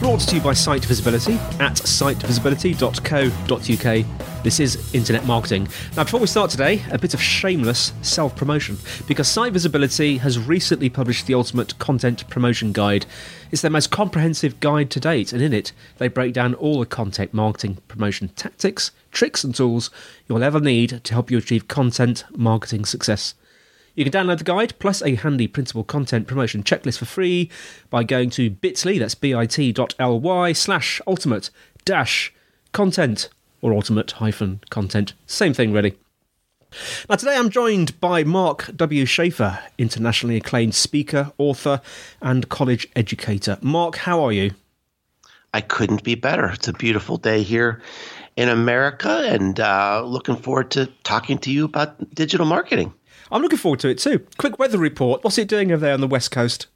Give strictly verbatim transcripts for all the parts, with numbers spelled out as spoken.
Brought to you by Site Visibility at site visibility dot co dot uk. This is Internet Marketing. Now, before we start today, a bit of shameless self-promotion, because Site Visibility has recently published the Ultimate Content Promotion Guide. It's their most comprehensive guide to date, and in it, they break down all the content marketing promotion tactics, tricks and tools you'll ever need to help you achieve content marketing success. You can download the guide, plus a handy printable content promotion checklist for free by going to bit dot l y, that's bit.ly, slash ultimate dash content, or ultimate hyphen content. Same thing, really. Now, today I'm joined by Mark W. Schaefer, internationally acclaimed speaker, author, and college educator. Mark, how are you? I couldn't be better. It's a beautiful day here in America, and uh, looking forward to talking to you about digital marketing. I'm looking forward to it too. Quick weather report. What's it doing over there on the West Coast?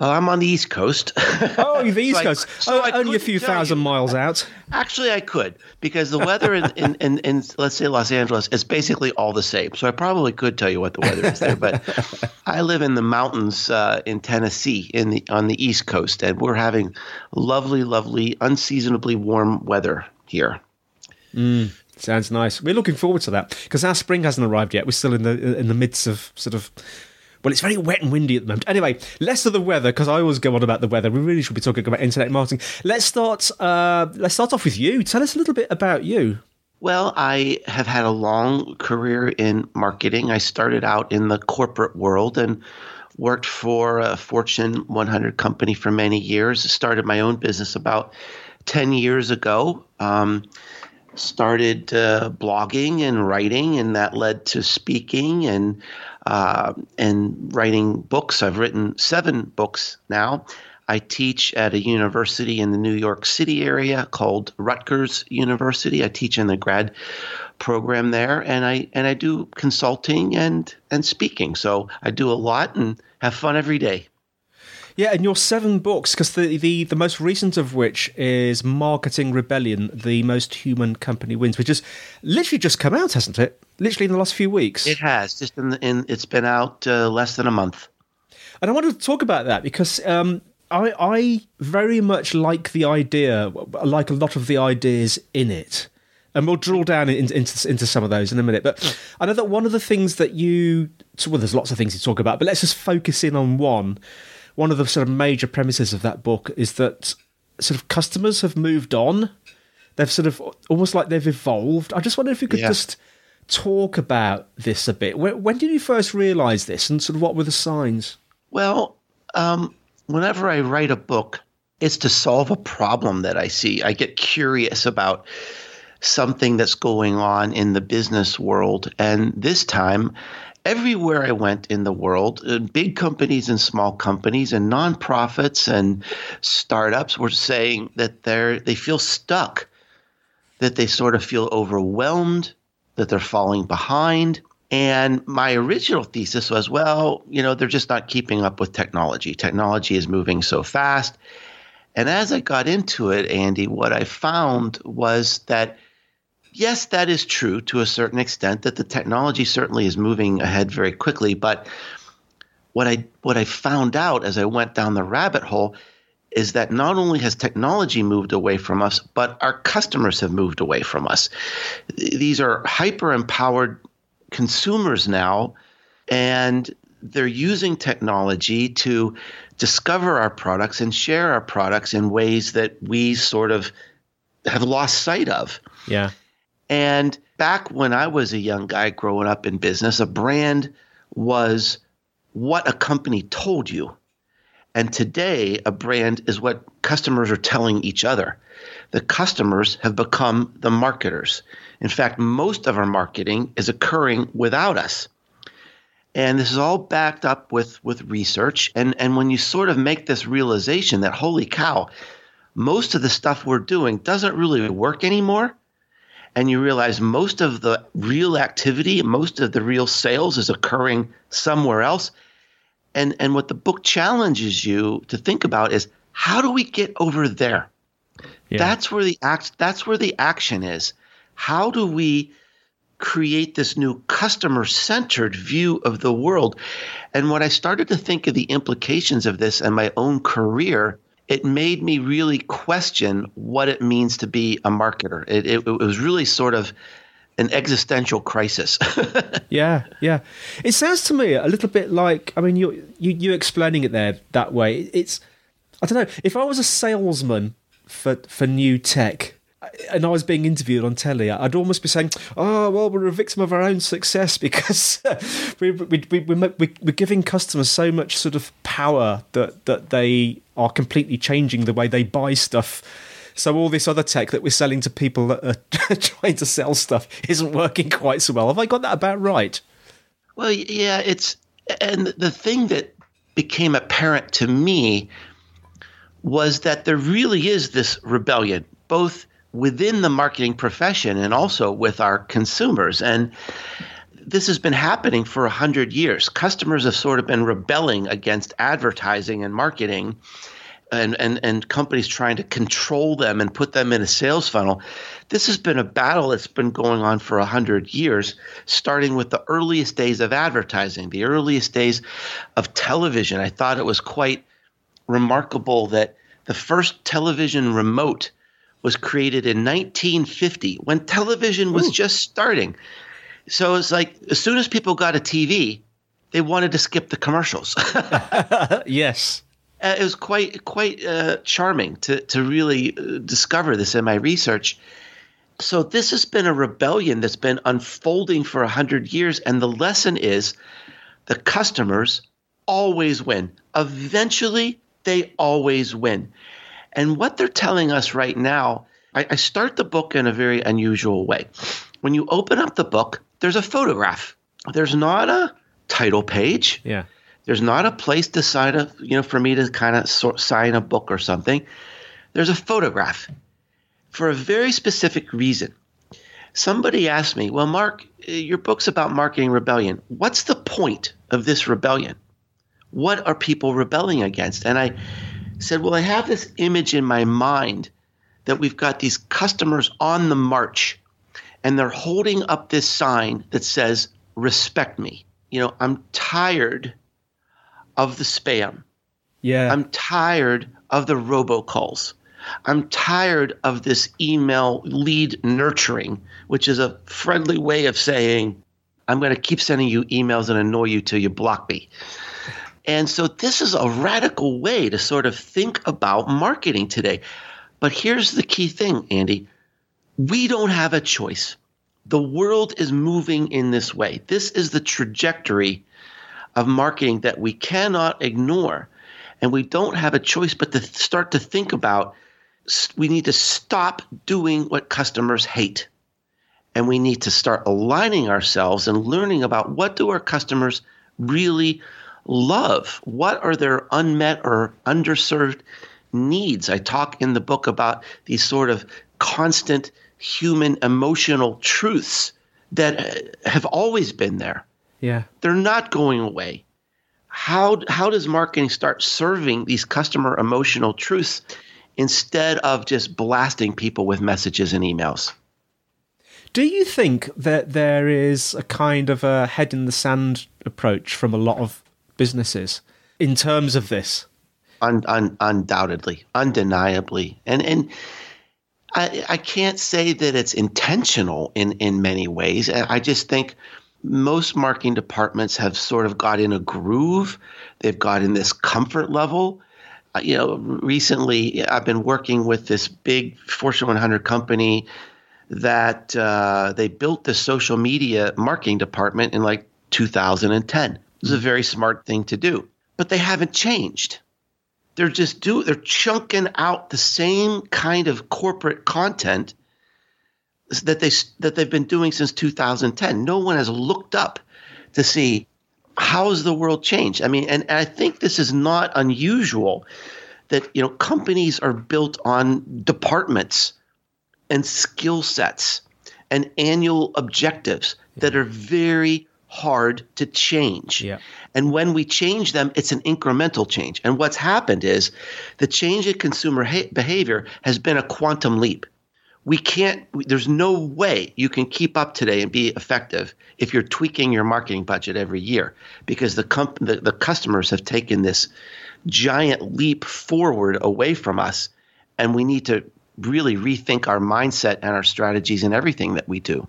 Well, I'm on the East Coast. Oh, the East so Coast. I, so oh, only a few thousand you. miles out. Actually, I could, because the weather in, in, in, in, let's say, Los Angeles is basically all the same. So I probably could tell you what the weather is there. But I live in the mountains uh, in Tennessee in the on the East Coast, and we're having lovely, lovely, unseasonably warm weather here. Mm. Sounds nice. We're looking forward to that because our spring hasn't arrived yet. We're still in the in the midst of sort of, well, it's very wet and windy at the moment. Anyway, less of the weather, because I always go on about the weather. We really should be talking about internet marketing. Let's start. Uh, let's start off with you. Tell us a little bit about you. Well, I have had a long career in marketing. I started out in the corporate world and worked for a Fortune one hundred company for many years. Started my own business about ten years ago. Um, Started uh, blogging and writing, and that led to speaking and uh, and writing books. I've written seven books now. I teach at a university in the New York City area called Rutgers University. I teach in the grad program there, and I and I do consulting and and speaking. So I do a lot and have fun every day. Yeah, and your seven books, because the, the, the most recent of which is Marketing Rebellion, The Most Human Company Wins, which has literally just come out, hasn't it? Literally in the last few weeks. It has. Just in, the, in it's been out uh, less than a month. And I wanted to talk about that because um, I, I very much like the idea, like a lot of the ideas in it. And we'll drill down in, into, into some of those in a minute. But I know that one of the things that you – well, there's lots of things you talk about, but let's just focus in on one. One of the sort of major premises of that book is that sort of customers have moved on. They've sort of almost like they've evolved. I just wonder if you could yeah. just talk about this a bit. When, when did you first realize this, and sort of what were the signs? Well, um, whenever I write a book, it's to solve a problem that I see. I get curious about something that's going on in the business world. And this time, everywhere I went in the world, big companies and small companies and nonprofits and startups were saying that they're they feel stuck, that they sort of feel overwhelmed, that they're falling behind. And my original thesis was, well, you know, they're just not keeping up with technology. Technology is moving so fast. And as I got into it, Andy, what I found was that yes, that is true to a certain extent, that the technology certainly is moving ahead very quickly. But what I what I found out as I went down the rabbit hole is that not only has technology moved away from us, but our customers have moved away from us. These are hyper-empowered consumers now, and they're using technology to discover our products and share our products in ways that we sort of have lost sight of. Yeah. And back when I was a young guy growing up in business, a brand was what a company told you. And today, a brand is what customers are telling each other. The customers have become the marketers. In fact, most of our marketing is occurring without us. And this is all backed up with, with research. And, and when you sort of make this realization that, holy cow, most of the stuff we're doing doesn't really work anymore, and you realize most of the real activity, most of the real sales is occurring somewhere else. And and what the book challenges you to think about is, how do we get over there? Yeah. That's where the act, that's where the action is. How do we create this new customer-centered view of the world? And when I started to think of the implications of this in my own career, it made me really question what it means to be a marketer. It, it, it was really sort of an existential crisis. yeah, yeah. It sounds to me a little bit like, I mean, you're, you you explaining it there that way. It's, I don't know, if I was a salesman for, for new tech and I was being interviewed on telly, I'd almost be saying, oh, well, we're a victim of our own success because we, we, we, we, we, we're giving customers so much sort of power that, that they are completely changing the way they buy stuff. So all this other tech that we're selling to people that are trying to sell stuff isn't working quite so well. Have I got that about right? Well, yeah, it's – and the thing that became apparent to me was that there really is this rebellion, both within the marketing profession and also with our consumers. And this has been happening for one hundred years. Customers have sort of been rebelling against advertising and marketing and and and companies trying to control them and put them in a sales funnel. This has been a battle that's been going on for one hundred years, starting with the earliest days of advertising, the earliest days of television. I thought it was quite remarkable that the first television remote was created in nineteen fifty, when television was Ooh. just starting. So it's like, as soon as people got a T V, they wanted to skip the commercials. Yes. Uh, it was quite quite uh, charming to to really uh, discover this in my research. So this has been a rebellion that's been unfolding for one hundred years, and the lesson is the customers always win. Eventually, they always win. And what they're telling us right now, I, I start the book in a very unusual way. When you open up the book, there's a photograph. There's not a title page. Yeah. There's not a place to sign a, you know, for me to kind of so- sign a book or something. There's a photograph for a very specific reason. Somebody asked me, well, Mark, your book's about marketing rebellion. What's the point of this rebellion? What are people rebelling against? And I said, well, I have this image in my mind that we've got these customers on the march, and they're holding up this sign that says, respect me. You know, I'm tired of the spam. Yeah. I'm tired of the robocalls. I'm tired of this email lead nurturing, which is a friendly way of saying, I'm going to keep sending you emails and annoy you till you block me. And so this is a radical way to sort of think about marketing today. But here's the key thing, Andy. We don't have a choice. The world is moving in this way. This is the trajectory of marketing that we cannot ignore, and we don't have a choice but to start to think about, we need to stop doing what customers hate, and we need to start aligning ourselves and learning about, what do our customers really love? What are their unmet or underserved needs? I talk in the book about these sort of constant human emotional truths that have always been there. Yeah. They're not going away. How how does marketing start serving these customer emotional truths instead of just blasting people with messages and emails? Do you think that there is a kind of a head in the sand approach from a lot of businesses in terms of this? un, un, undoubtedly, undeniably. And and I, I can't say that it's intentional in, in many ways. I just think most marketing departments have sort of got in a groove. They've got in this comfort level. Uh, you know, recently I've been working with this big Fortune one hundred company that uh, they built the social media marketing department in like two thousand ten. It was a very smart thing to do, but they haven't changed. They're just do they're chunking out the same kind of corporate content that they that they've been doing since two thousand ten. No one has looked up to see how has the world changed. I mean, and, and I think this is not unusual that, you know, companies are built on departments and skill sets and annual objectives that are very hard to change. Yeah. And when we change them, it's an incremental change. And what's happened is the change in consumer ha- behavior has been a quantum leap. We can't – there's no way you can keep up today and be effective if you're tweaking your marketing budget every year, because the comp- the, the customers have taken this giant leap forward away from us, and we need to really rethink our mindset and our strategies and everything that we do.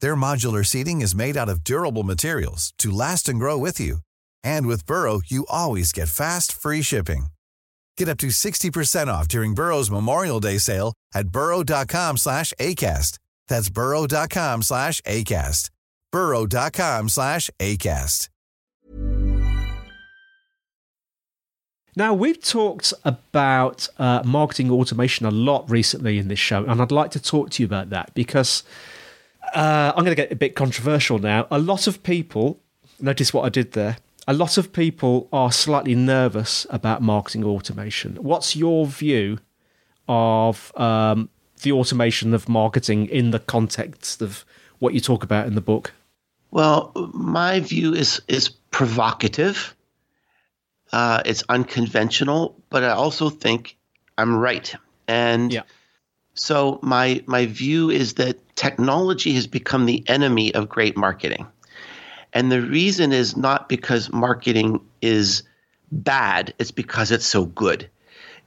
Their modular seating is made out of durable materials to last and grow with you. And with Burrow, you always get fast, free shipping. Get up to sixty percent off during Burrow's Memorial Day sale at burrow.com slash ACAST. That's burrow.com slash ACAST. burrow.com slash ACAST. Now, we've talked about uh, marketing automation a lot recently in this show, and I'd like to talk to you about that because... Uh, I'm going to get a bit controversial now. A lot of people, notice what I did there, a lot of people are slightly nervous about marketing automation. What's your view of um, the automation of marketing in the context of what you talk about in the book? Well, my view is is provocative. Uh, it's unconventional, but I also think I'm right. And yeah. So my my view is that technology has become the enemy of great marketing. And the reason is not because marketing is bad, it's because it's so good.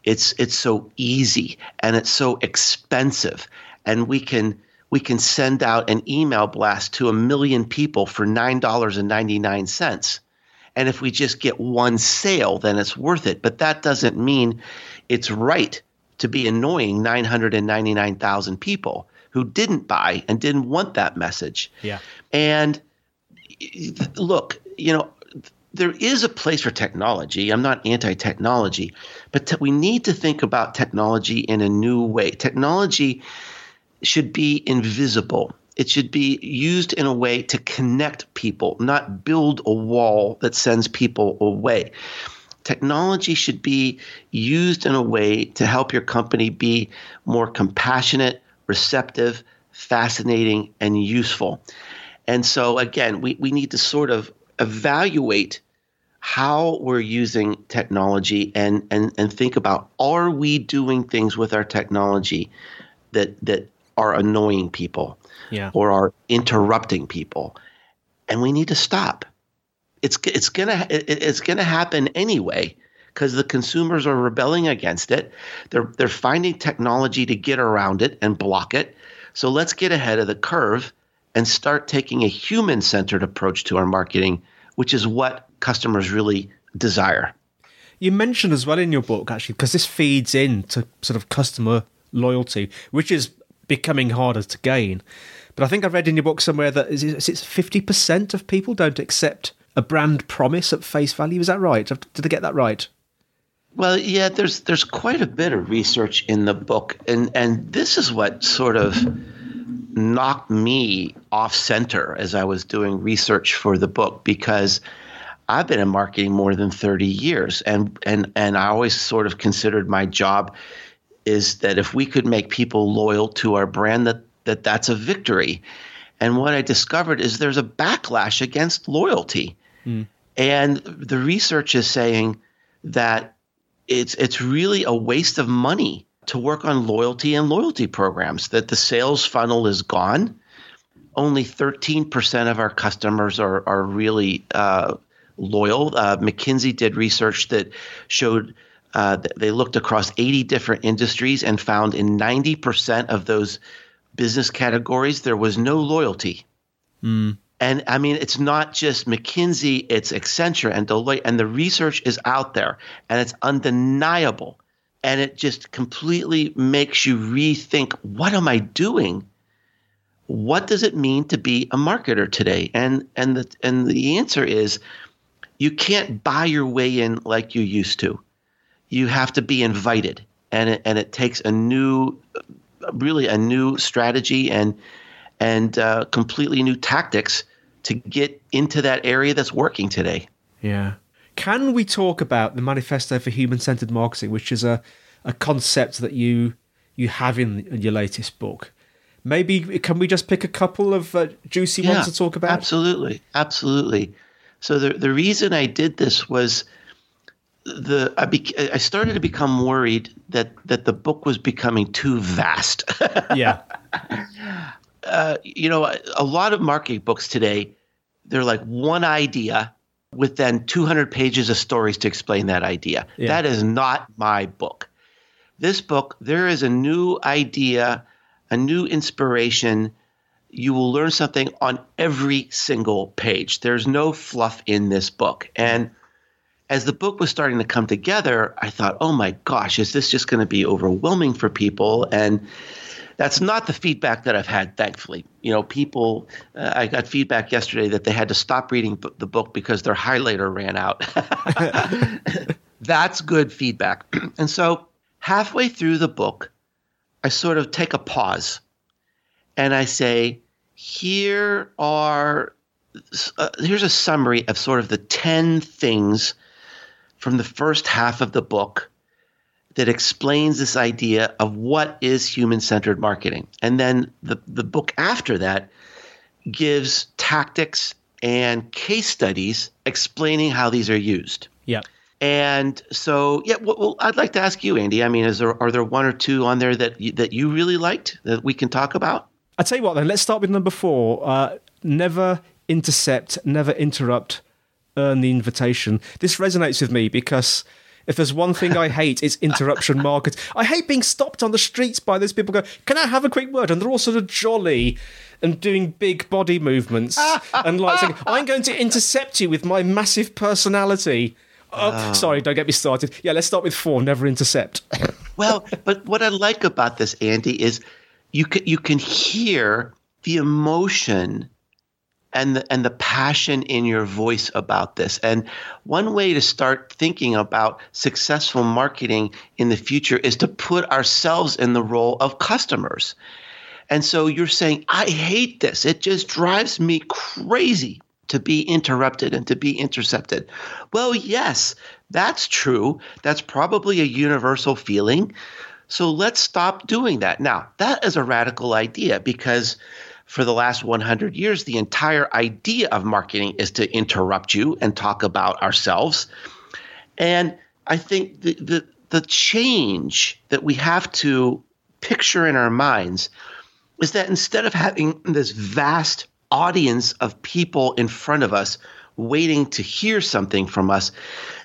It's it's so easy and it's so expensive. And we can we can send out an email blast to a million people for nine dollars and ninety-nine cents. And if we just get one sale, then it's worth it. But that doesn't mean it's right to be annoying nine hundred ninety-nine thousand people who didn't buy and didn't want that message. Yeah. And look, you know, there is a place for technology. I'm not anti-technology, but te- we need to think about technology in a new way. Technology should be invisible. It should be used in a way to connect people, not build a wall that sends people away. Technology should be used in a way to help your company be more compassionate, receptive, fascinating, and useful. And so, again, we, we need to sort of evaluate how we're using technology and, and, and think about, are we doing things with our technology that that are annoying people yeah. or are interrupting people? And we need to stop. It's it's gonna it's gonna happen anyway because the consumers are rebelling against it. They're they're finding technology to get around it and block it. So let's get ahead of the curve and start taking a human-centered approach to our marketing, which is what customers really desire. You mentioned as well in your book, actually, because this feeds into sort of customer loyalty, which is becoming harder to gain. But I think I read in your book somewhere that it's fifty percent of people don't accept a brand promise at face value. Is that right? Did I get that right? Well, yeah, there's there's quite a bit of research in the book. And, and this is what sort of knocked me off center as I was doing research for the book, because I've been in marketing more than thirty years. And, and, and I always sort of considered my job is that if we could make people loyal to our brand, that, that that's a victory. And what I discovered is there's a backlash against loyalty. Mm. And the research is saying that it's it's really a waste of money to work on loyalty and loyalty programs, that the sales funnel is gone. Only thirteen percent of our customers are, are really uh, loyal. Uh, McKinsey did research that showed uh, – they looked across eighty different industries and found in ninety percent of those business categories there was no loyalty. Mm. And, I mean, it's not just McKinsey, it's Accenture and Deloitte, and the research is out there, and it's undeniable. And it just completely makes you rethink, what am I doing? What does it mean to be a marketer today? And and the and the answer is you can't buy your way in like you used to. You have to be invited. And it, and it takes a new really a new strategy and and uh, completely new tactics to get into that area that's working today. Yeah. Can we talk about the Manifesto for Human-Centered Marketing, which is a, a concept that you you have in, in your latest book? Maybe can we just pick a couple of uh, juicy yeah, ones to talk about? Absolutely, absolutely. So the the reason I did this was the I, be, I started to become worried that that the book was becoming too vast. Yeah. Uh, you know, a, a lot of marketing books today, they're like one idea with then two hundred pages of stories to explain that idea. Yeah. That is not my book. This book, there is a new idea, a new inspiration. You will learn something on every single page. There's no fluff in this book. And as the book was starting to come together, I thought, oh my gosh, is this just going to be overwhelming for people? And that's not the feedback that I've had, thankfully. You know, people uh, – I got feedback yesterday that they had to stop reading b- the book because their highlighter ran out. That's good feedback. And so halfway through the book, I sort of take a pause and I say, here are uh, – here's a summary of sort of the ten things from the first half of the book that explains this idea of what is human-centered marketing. And then the, the book after that gives tactics and case studies explaining how these are used. Yeah. And so, yeah, well, I'd like to ask you, Andy, I mean, is there, are there one or two on there that you, that you really liked that we can talk about? I'll tell you what, then. Let's start with number four. Uh, never intercept, never interrupt, earn the invitation. This resonates with me because if there's one thing I hate, it's interruption market. I hate being stopped on the streets by those people go, can I have a quick word? And they're all sort of jolly and doing big body movements and like saying, I'm going to intercept you with my massive personality. Oh, oh. Sorry, don't get me started. Yeah, let's start with four, never intercept. Well, but what I like about this, Andy, is you can, you can hear the emotion and the, and the passion in your voice about this. And one way to start thinking about successful marketing in the future is to put ourselves in the role of customers. And so you're saying, I hate this. It just drives me crazy to be interrupted and to be intercepted. Well, yes, that's true. That's probably a universal feeling. So let's stop doing that. Now, that is a radical idea because for the last one hundred years, the entire idea of marketing is to interrupt you and talk about ourselves. And I think the, the, the change that we have to picture in our minds is that instead of having this vast audience of people in front of us waiting to hear something from us,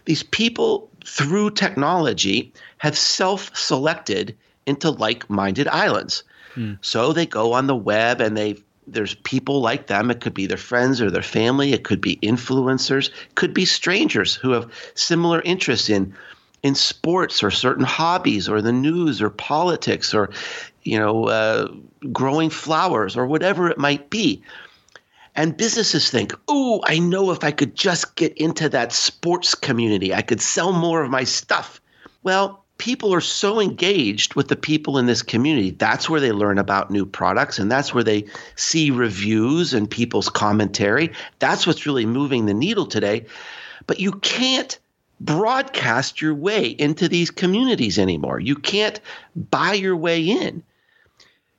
these people through technology have self-selected into like-minded islands. So they go on the web and they there's people like them. It could be their friends or their family. It could be influencers. It could be strangers who have similar interests in in sports or certain hobbies or the news or politics or, you know, uh, growing flowers or whatever it might be. And businesses think, oh, I know if I could just get into that sports community, I could sell more of my stuff. Well, people are so engaged with the people in this community. That's where they learn about new products, and that's where they see reviews and people's commentary. That's what's really moving the needle today. But you can't broadcast your way into these communities anymore. You can't buy your way in.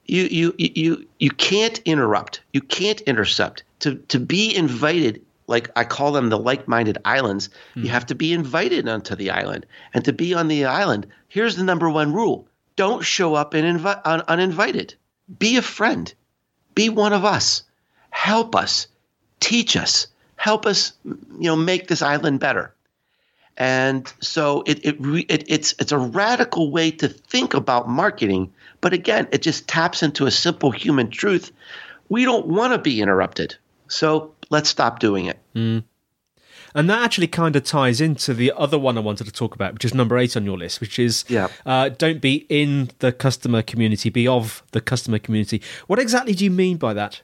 You you you you can't interrupt. You can't intercept. To to be invited, like I call them the like-minded islands, mm. you have to be invited onto the island. And to be on the island, here's the number one rule. Don't show up in invi- un- uninvited. Be a friend. Be one of us. Help us. Teach us. Help us, you know, make this island better. And so it, it it it's it's a radical way to think about marketing. But again, it just taps into a simple human truth. We don't want to be interrupted. So let's stop doing it. Mm. And that actually kind of ties into the other one I wanted to talk about, which is number eight on your list, which is yeah. uh, don't be in the customer community, be of the customer community. What exactly do you mean by that?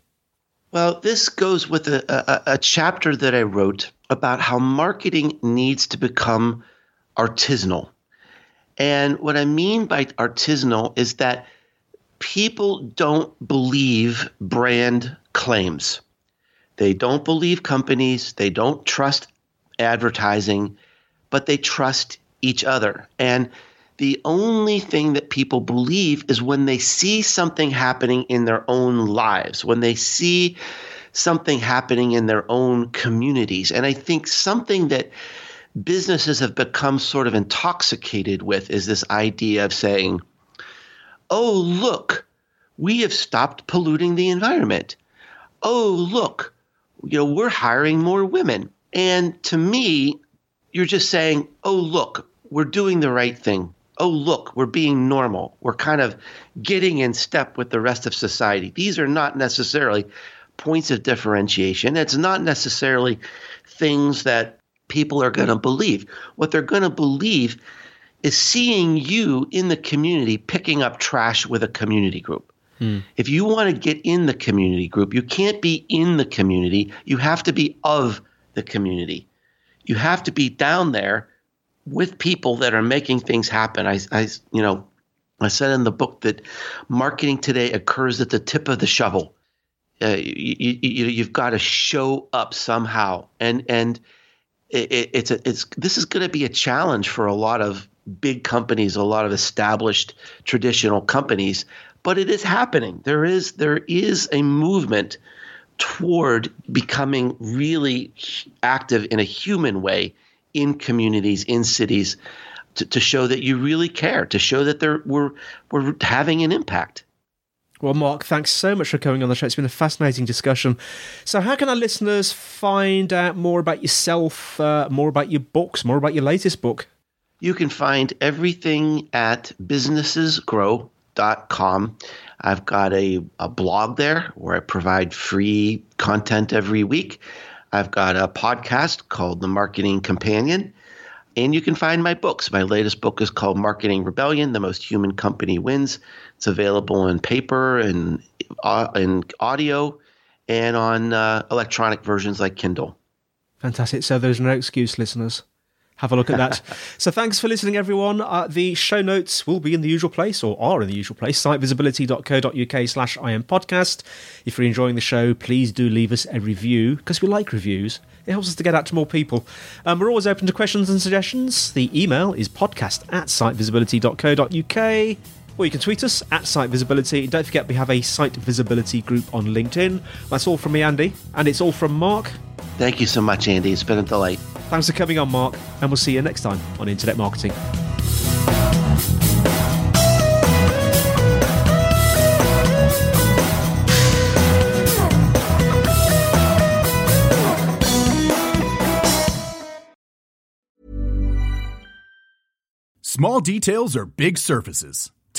Well, this goes with a, a, a chapter that I wrote about how marketing needs to become artisanal. And what I mean by artisanal is that people don't believe brand claims. They don't believe companies, they don't trust advertising, but they trust each other. And the only thing that people believe is when they see something happening in their own lives, when they see something happening in their own communities. And I think something that businesses have become sort of intoxicated with is this idea of saying, oh, look, we have stopped polluting the environment. Oh, look, you know, we're hiring more women. And to me, you're just saying, oh, look, we're doing the right thing. Oh, look, we're being normal. We're kind of getting in step with the rest of society. These are not necessarily points of differentiation. It's not necessarily things that people are going to believe. What they're going to believe is seeing you in the community picking up trash with a community group. Hmm. If you want to get in the community group, you can't be in the community. You have to be of the community. You have to be down there with people that are making things happen. I, I, you know, I said in the book that marketing today occurs at the tip of the shovel. Uh, you, you, you've got to show up somehow, and and it, it's a, it's this is going to be a challenge for a lot of big companies, a lot of established traditional companies. But it is happening. There is there is a movement toward becoming really active in a human way in communities, in cities, to, to show that you really care, to show that there we're we're having an impact. Well, Mark, thanks so much for coming on the show. It's been a fascinating discussion. So how can our listeners find out more about yourself, uh, more about your books, more about your latest book? You can find everything at businesses grow dot com. I've got a, a blog there where I provide free content every week. I've got a podcast called The Marketing Companion. And you can find my books. My latest book is called Marketing Rebellion, The Most Human Company Wins. It's available in paper and uh, in audio and on uh, electronic versions like Kindle. Fantastic. So there's no excuse, listeners. Have a look at that. So thanks for listening, everyone. Uh, the show notes will be in the usual place, or are in the usual place, site visibility dot co dot uk slash I M podcast. If you're enjoying the show, please do leave us a review, because we like reviews. It helps us to get out to more people. Um, we're always open to questions and suggestions. The email is podcast at site visibility dot co dot uk. Or you can tweet us at Site Visibility. Don't forget, we have a Site Visibility group on LinkedIn. That's all from me, Andy. And it's all from Mark. Thank you so much, Andy. It's been a delight. Thanks for coming on, Mark. And we'll see you next time on Internet Marketing. Small details are big surfaces.